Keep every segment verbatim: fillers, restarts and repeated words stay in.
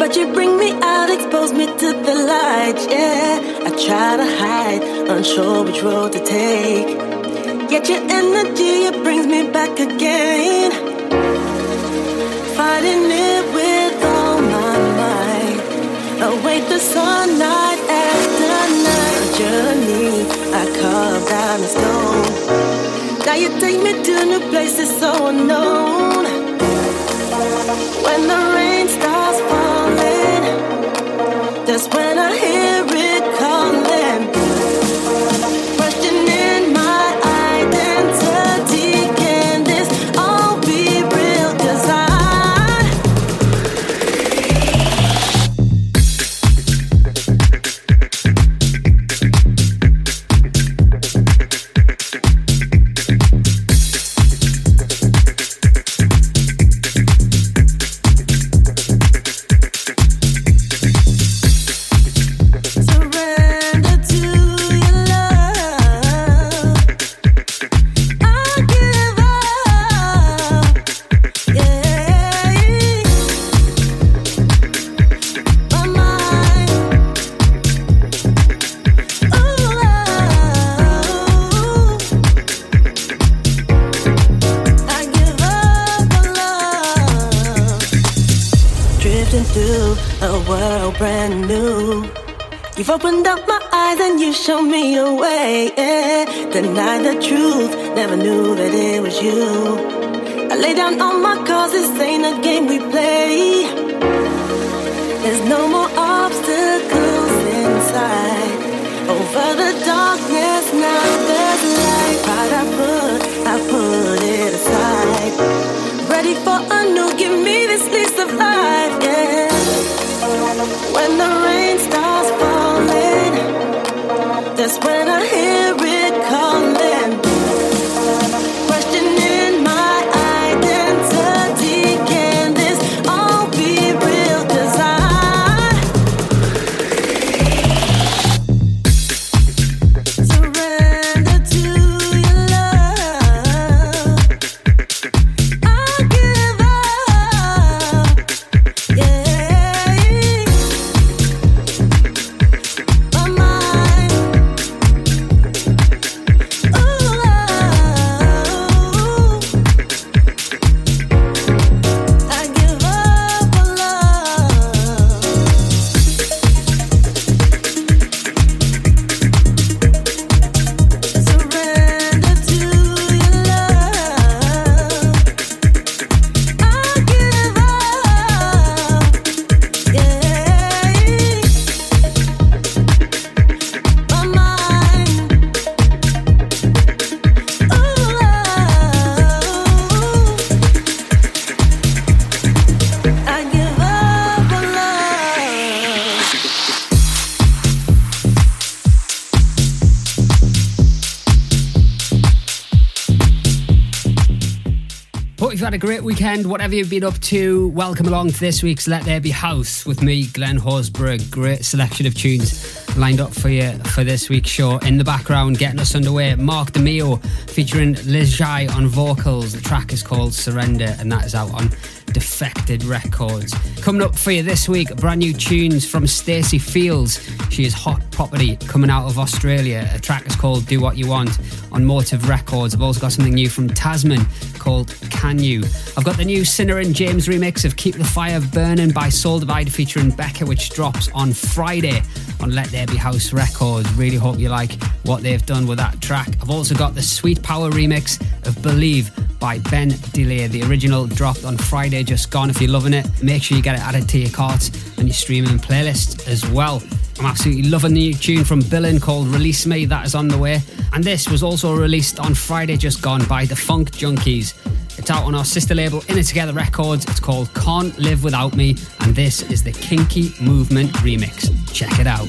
But you bring me out, expose me to the light, yeah. I try to hide, unsure which road to take. Yet your energy, it brings me back again. Fighting it with all my might. Await the sun night after night. A journey I carved out in stone. Now you take me to new places so unknown. When the rain starts falling, that's when I hear it calling. Questioning my identity, can this all be real? 'Cause opened up my eyes and you showed me a way, yeah. Denied the truth, never knew that it was you. I lay down all my cards, this ain't a game we play. There's no more obstacles inside. Over the darkness, now there's light. Pride I put, I put it aside. Ready for a new, give me this lease of life, yeah. When the rain starts falling, that's when I hear it calling, questioning my identity. Can this all be real? 'Cause I surrender to hope you've had a great weekend. Whatever you've been up to, welcome along to this week's Let There Be House with me, Glenn Horsburgh. Great selection of tunes lined up for you for this week's show. In the background, getting us underway, Mark DeMio featuring Liz Jai on vocals. The track is called Surrender, and that is out on Defected Records. Coming up for you this week, brand new tunes from Stacey Fields. She is hot property coming out of Australia. A track is called Do What You Want on Motive Records. I've also got something new from Tasman called Can You. I've got the new Sinner and James remix of Keep the Fire Burning by Soul Divide featuring Becca, which drops on Friday on Let There Be House Records. Really hope you like what they've done with that track. I've also got the Sweet Power remix of Believe by Ben Delay. The original dropped on Friday, just gone. If you're loving it, make sure you get it added to your carts and your streaming playlist as well. I'm absolutely loving the new tune from Billin called Release Me. That is on the way. And this was also released on Friday, just gone, by the Funk Junkies. It's out on our sister label, Inner Together Records. It's called Can't Live Without Me. And this is the Kinky Movement remix. Check it out.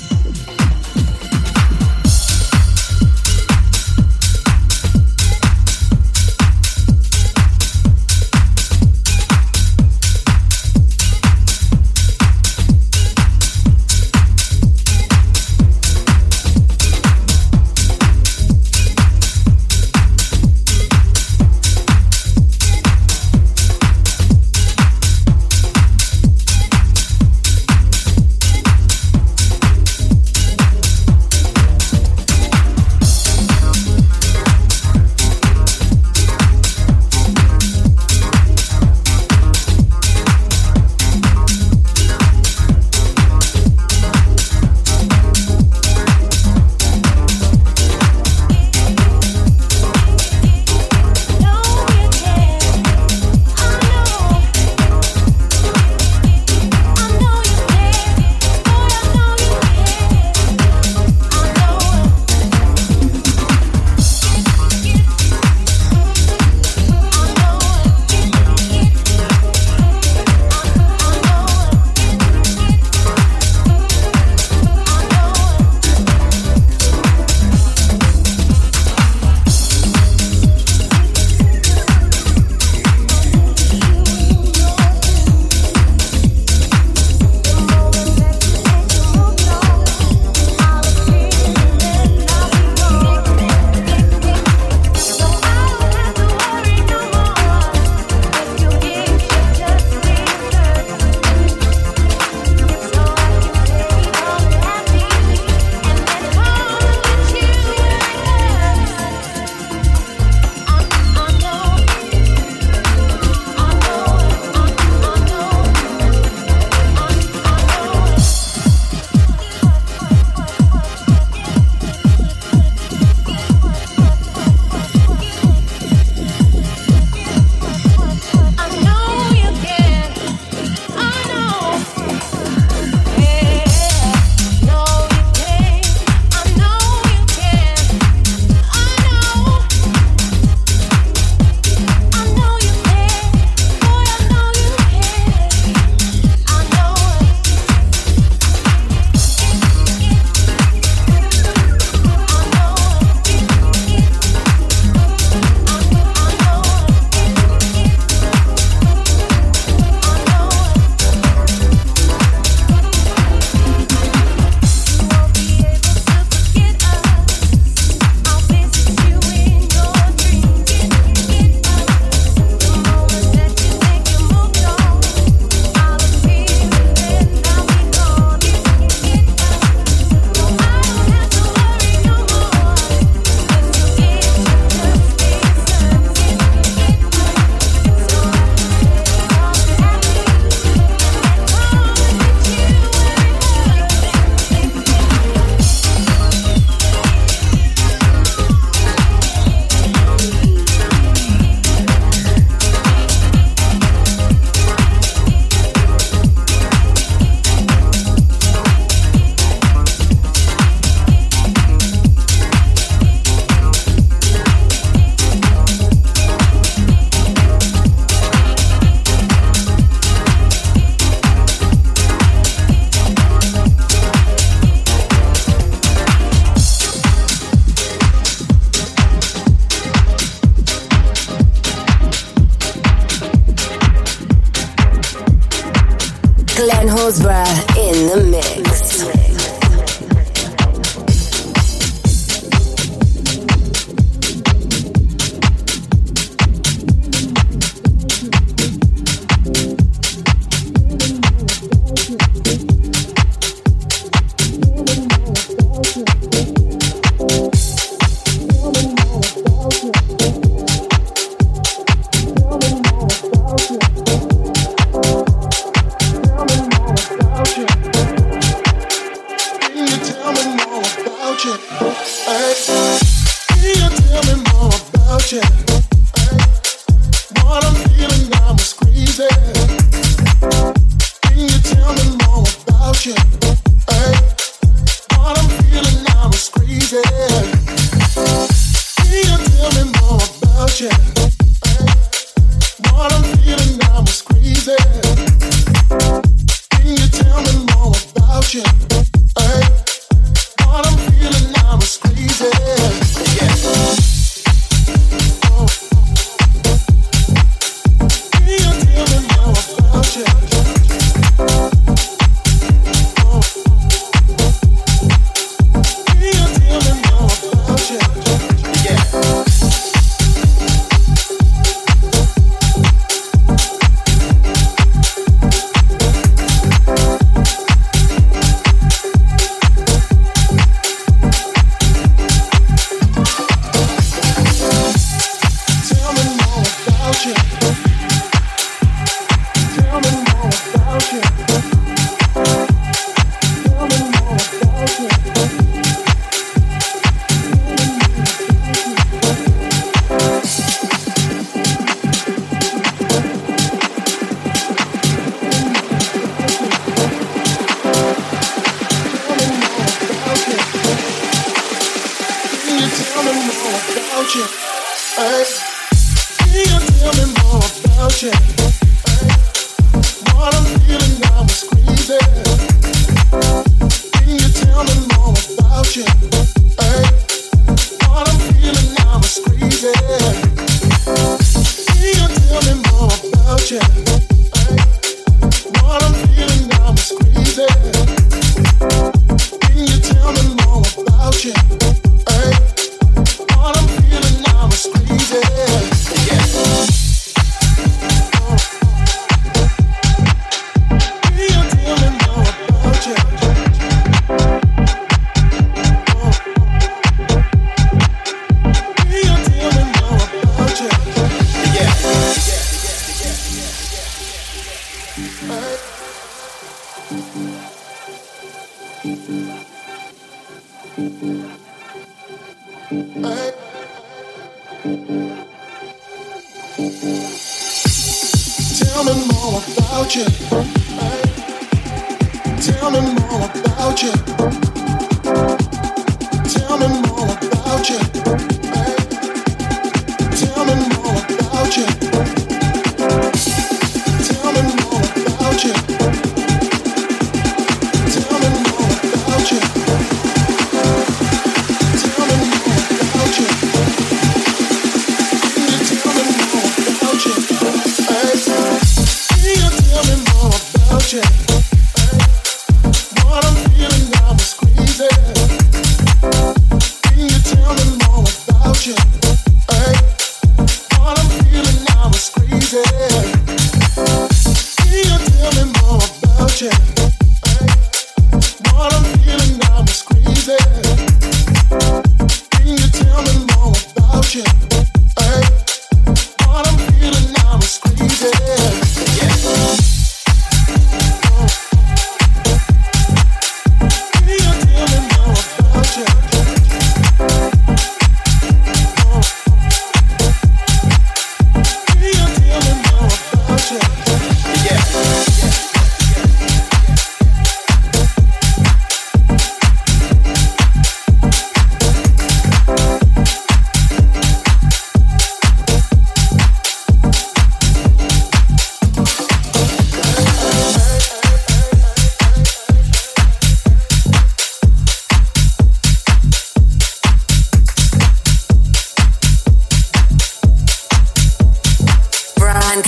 Glenn Horsburgh in the mix.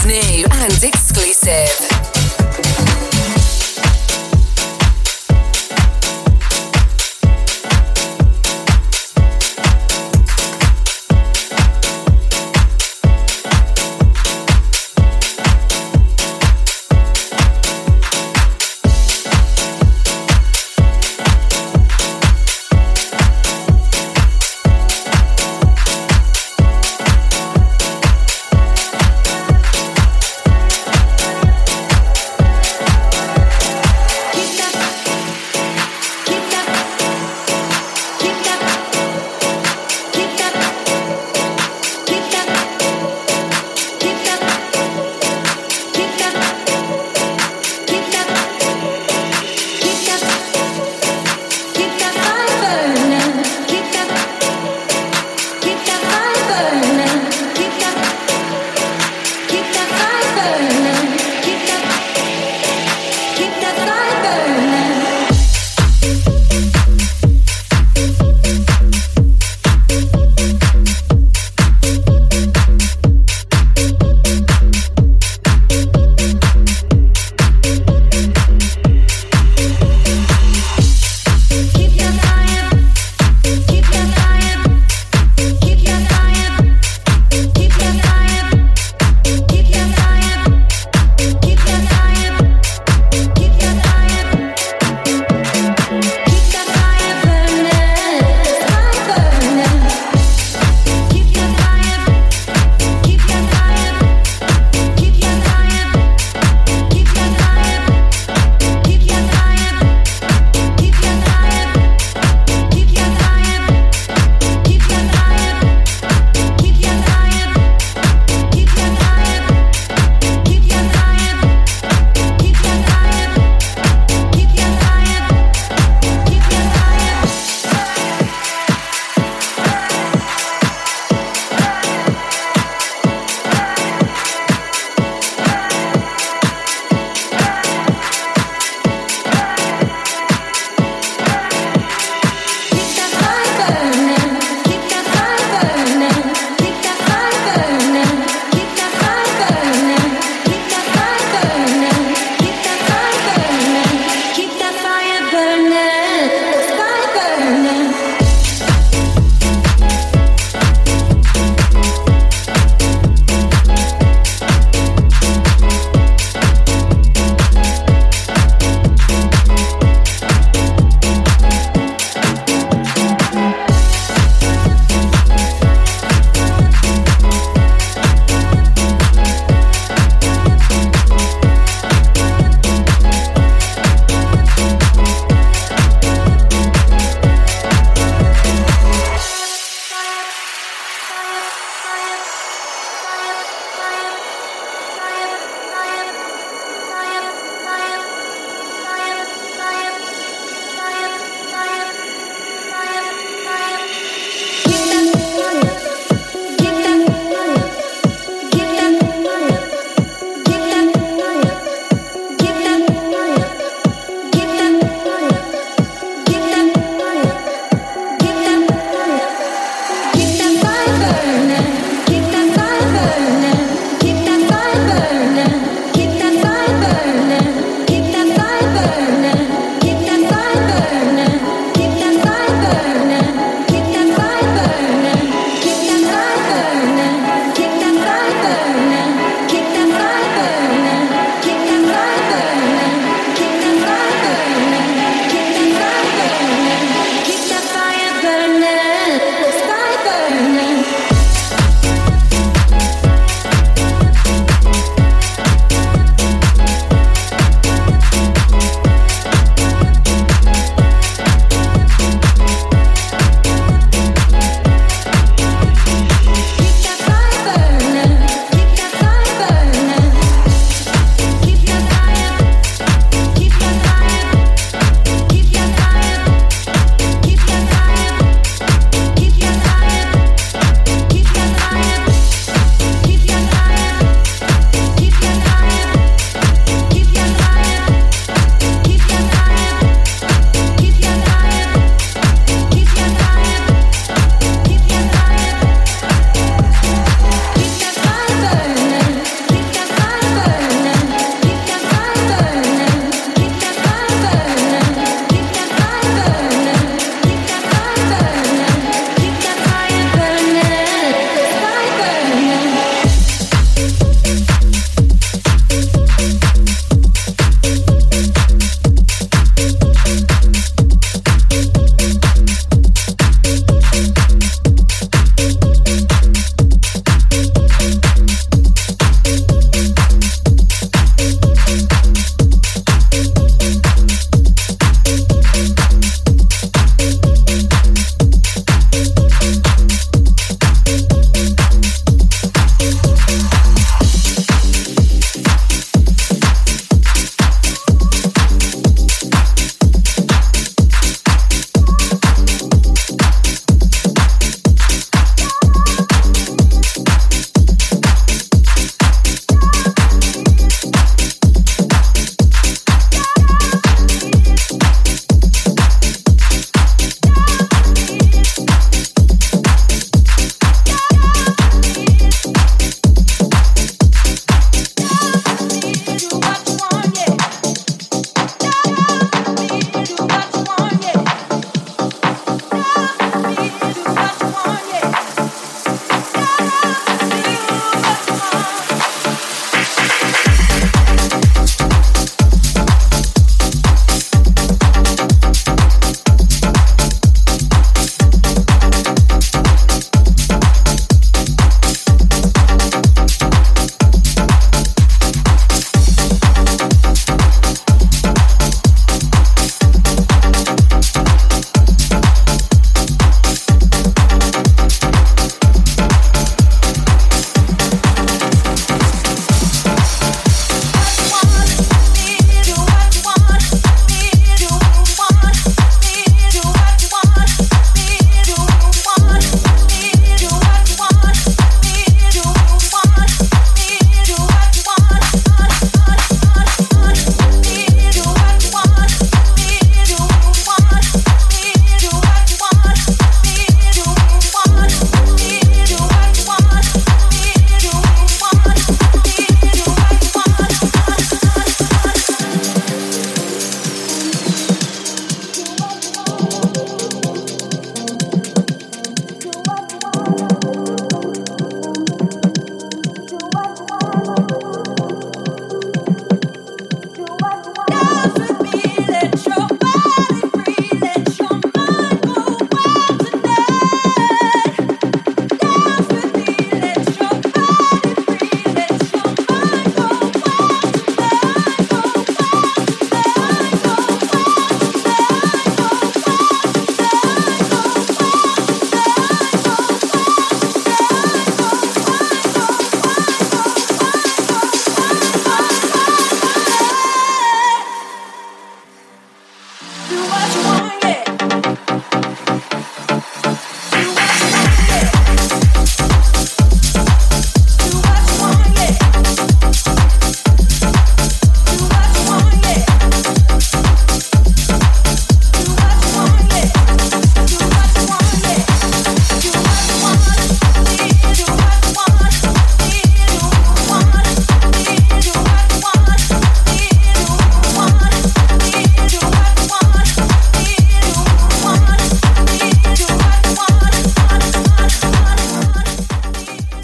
New and exclusive.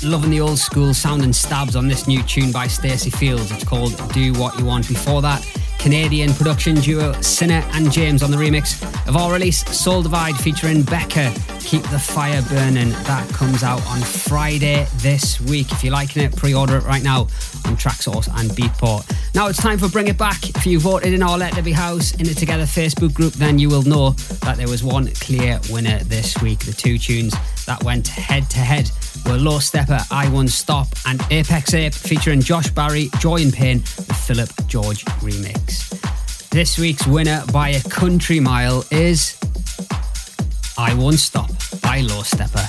Loving the old school sound and stabs on this new tune by Stacey Fields. It's called Do What You Want. Before that, Canadian production duo Sinner and James on the remix of our release Soul Divide featuring Becca, Keep the Fire Burning. That comes out on Friday this week. If you're liking it, pre-order it right now on TrackSource and Beatport. Now it's time for Bring It Back. If you voted in our Let There Be House Inner Together Facebook group, then you will know that there was one clear winner this week. The two tunes that went head to head were Lo Stepper, I Won't Stop, and Apex Ape featuring Josh Barry, Joy and Pain, the Philip George remix. This week's winner by a country mile is I Won't Stop by Lo Stepper.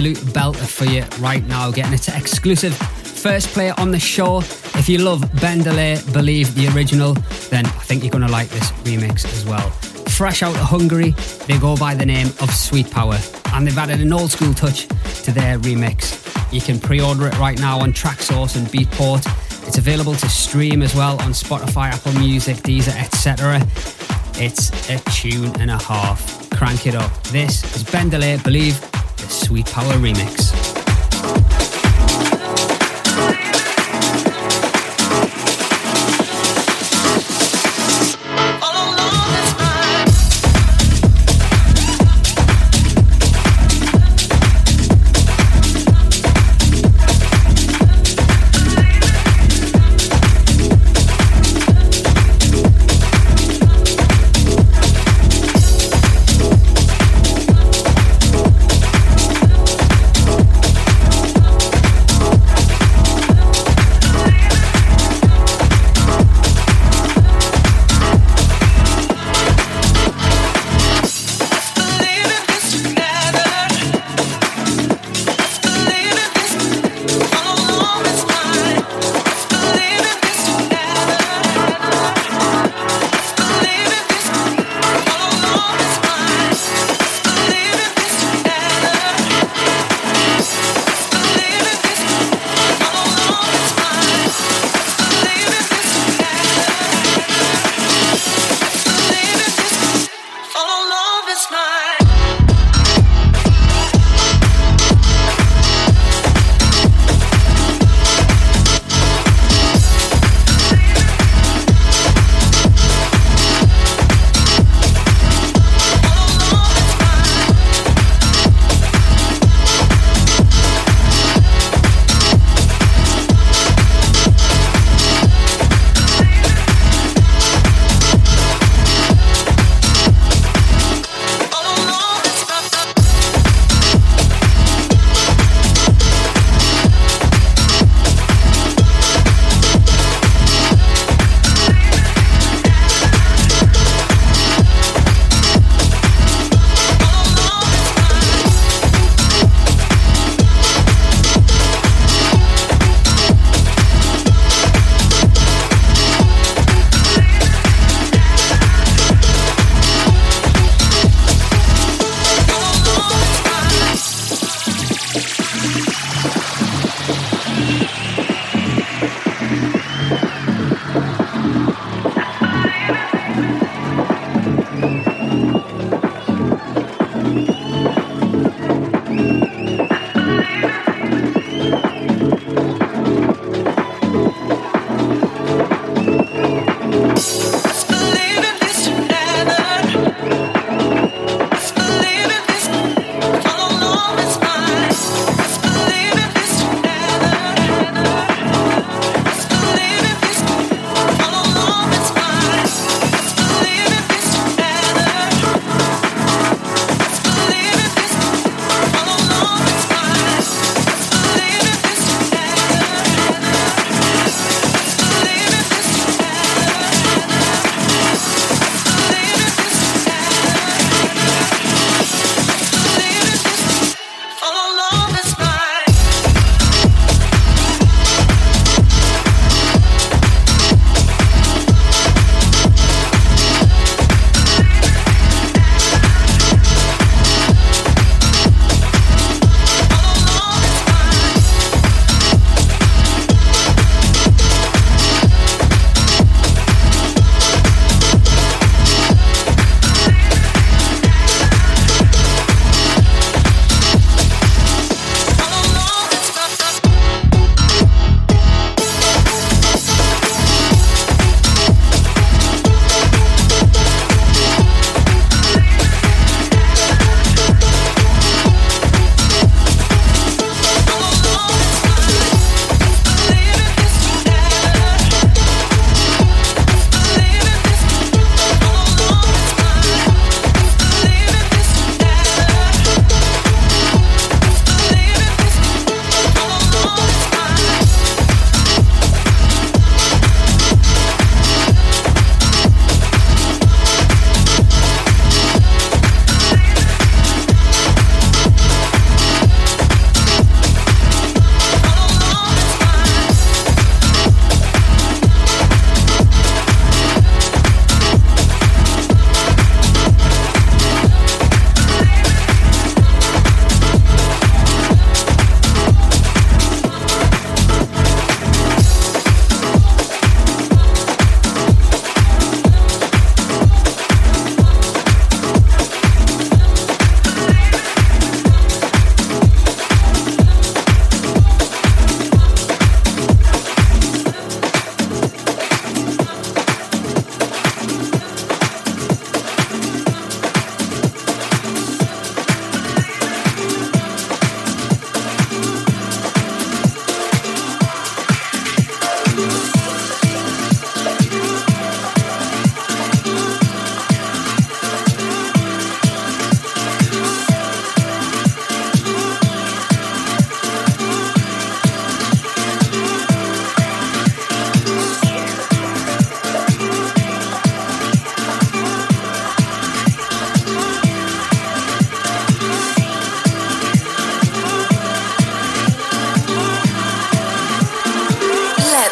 Belter for you right now, getting it to exclusive first player on the show. If you love Ben Delay, Believe the original, then I think you're going to like this remix as well. Fresh out of Hungary, they go by the name of Sweet Power, and they've added an old school touch to their remix. You can pre-order it right now on TrackSource and Beatport. It's available to stream as well on Spotify, Apple Music, Deezer, et cetera. It's a tune and a half. Crank it up. This is Ben Delay, Believe, Sweet Power remix.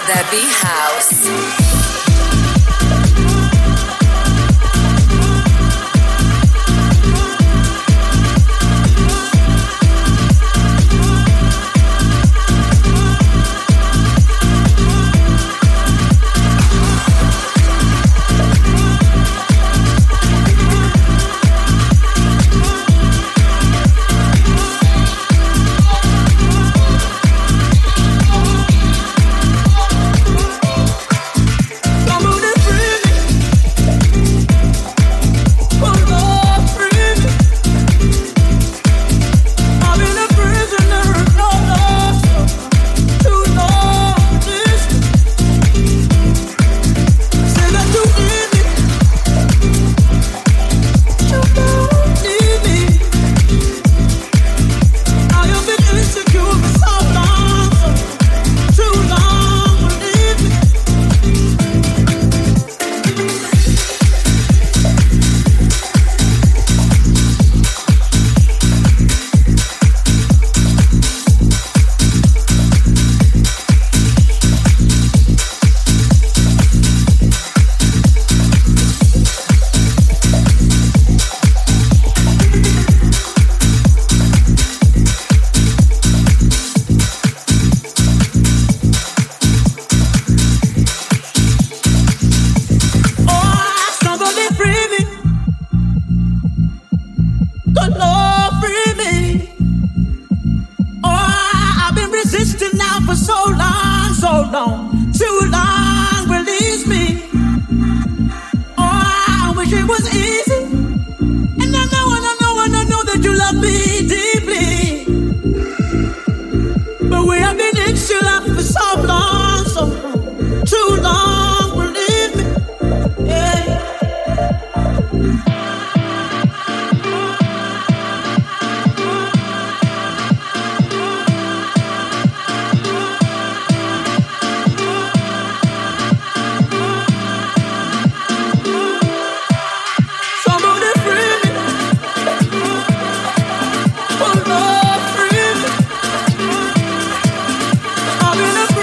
There Be House. I'm in a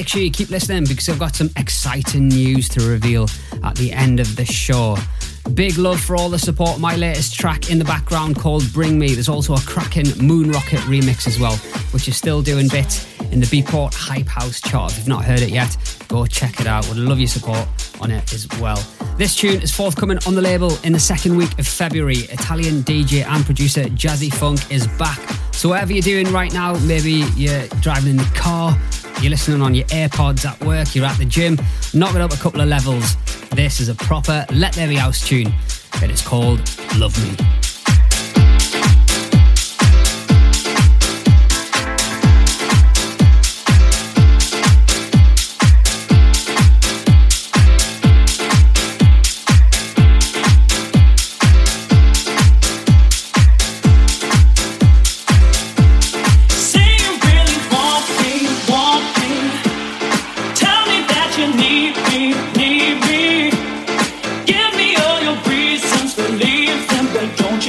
make sure you keep listening because I've got some exciting news to reveal at the end of the show. Big love for all the support. My latest track in the background called Bring Me. There's also a cracking Moon Rocket remix as well, which is still doing bits in the Beatport Hype House chart. If you've not heard it yet, go check it out. Would love your support on it as well. This tune is forthcoming on the label in the second week of February. Italian D J and producer Jazzy Funk is back. So whatever you're doing right now, maybe you're driving in the car, you're listening on your AirPods at work, you're at the gym, knock it up a couple of levels. This is a proper Let There Be House tune, and it's called Love Me. Don't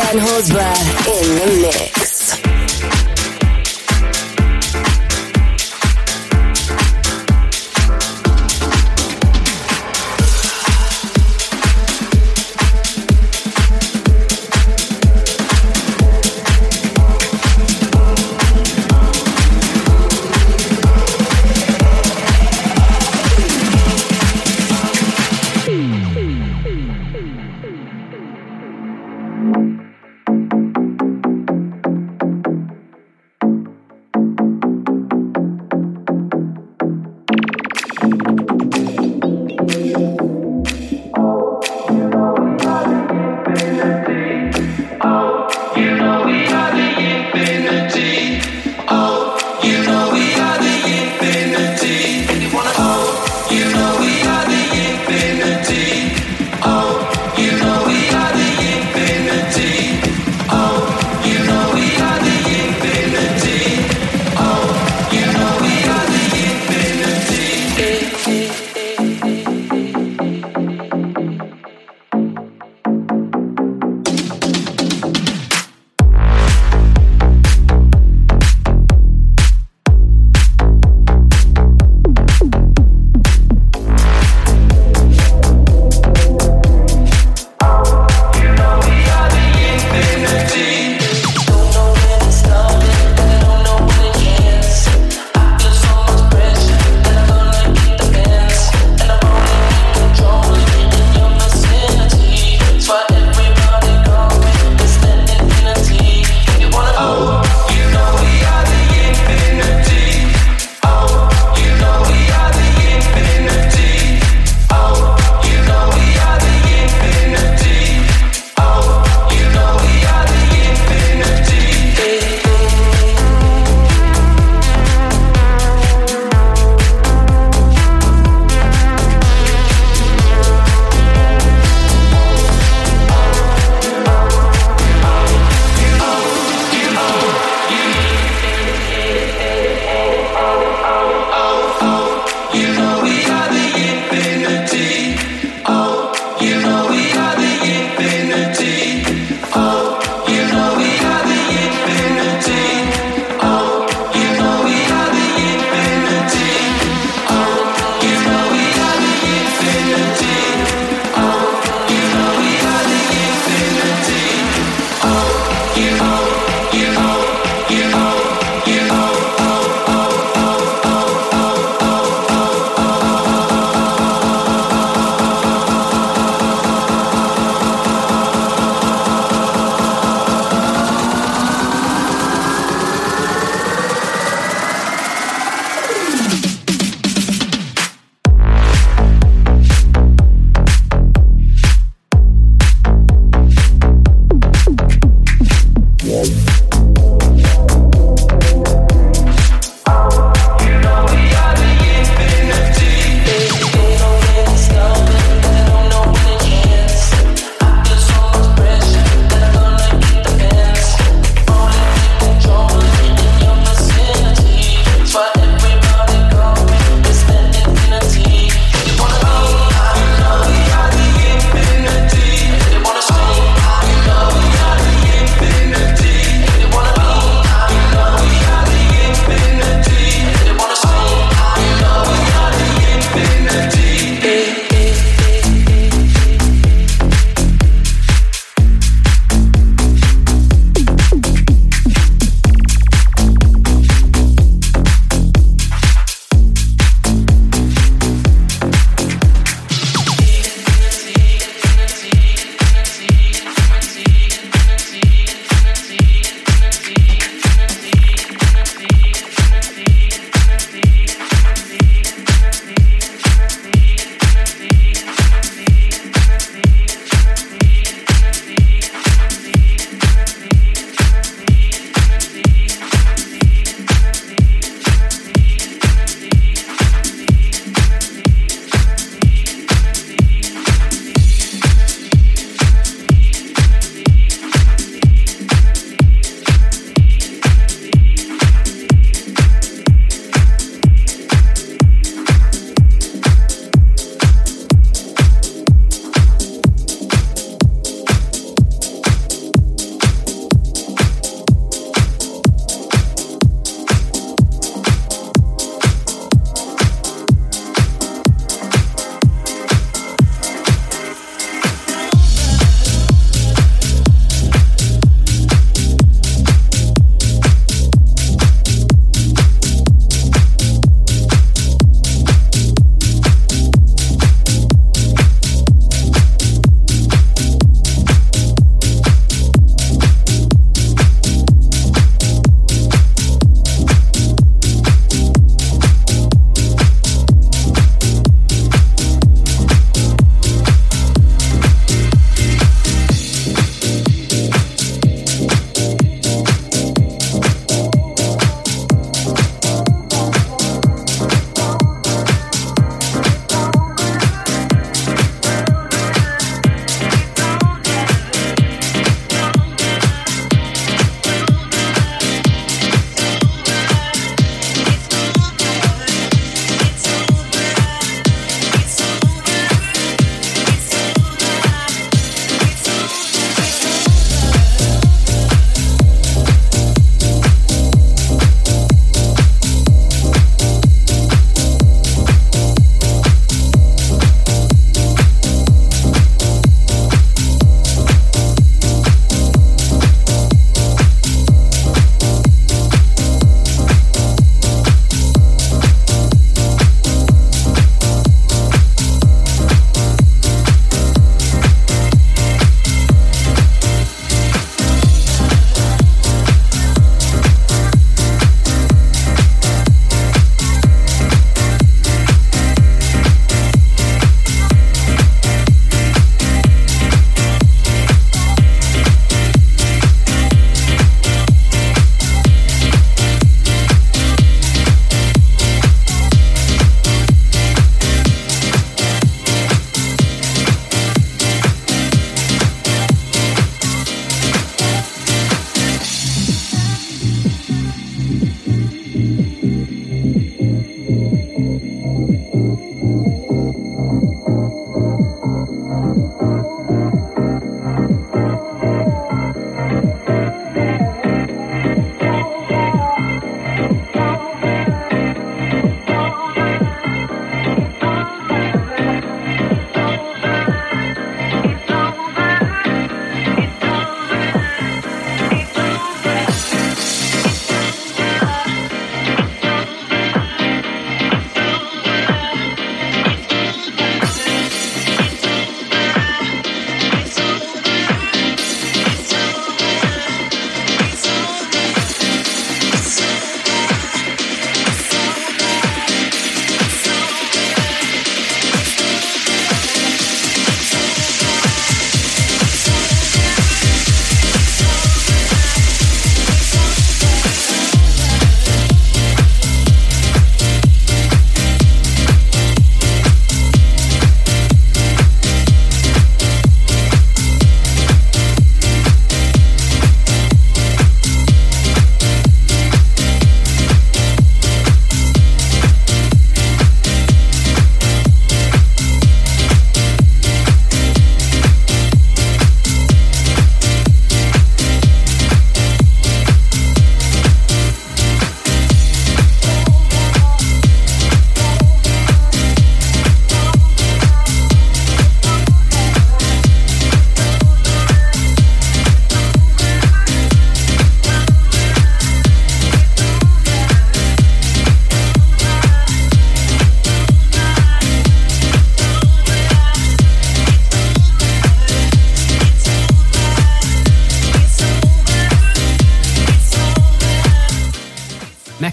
Glenn Horsburgh in the mix.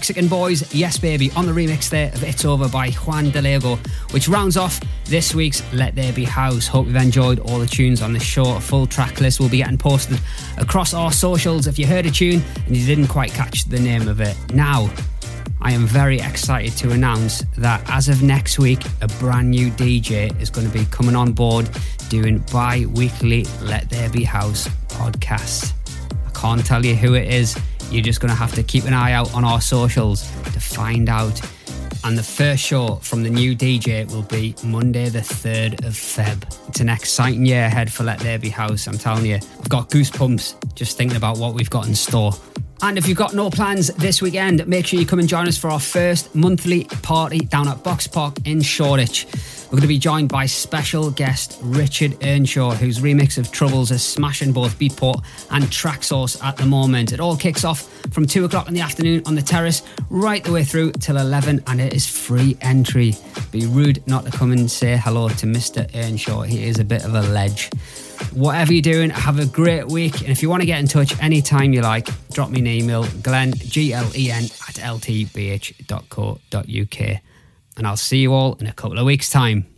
Mexican boys, Yes Baby, on the remix there of It's Over by Juan Delgado, which rounds off this week's Let There Be House. Hope you've enjoyed all the tunes on the show. A full track list will be getting posted across our socials. If you heard a tune and you didn't quite catch the name of it, now I am very excited to announce that as of next week, a brand new D J is going to be coming on board doing bi-weekly Let There Be House podcasts. I can't tell you who it is. You're just going to have to keep an eye out on our socials to find out. And the first show from the new D J will be Monday the third of February. It's an exciting year ahead for Let There Be House, I'm telling you. I've got goosebumps just thinking about what we've got in store. And if you've got no plans this weekend, make sure you come and join us for our first monthly party down at Box Park in Shoreditch. We're going to be joined by special guest Richard Earnshaw, whose remix of Troubles is smashing both Beatport and TrackSource at the moment. It all kicks off from two o'clock in the afternoon on the terrace, right the way through till eleven, and it is free entry. Be rude not to come and say hello to Mister Earnshaw. He is a bit of a ledge. Whatever you're doing, have a great week. And if you want to get in touch anytime you like, drop me an email, Glenn, G L E N, at L T B H dot co dot U K. And I'll see you all in a couple of weeks' time.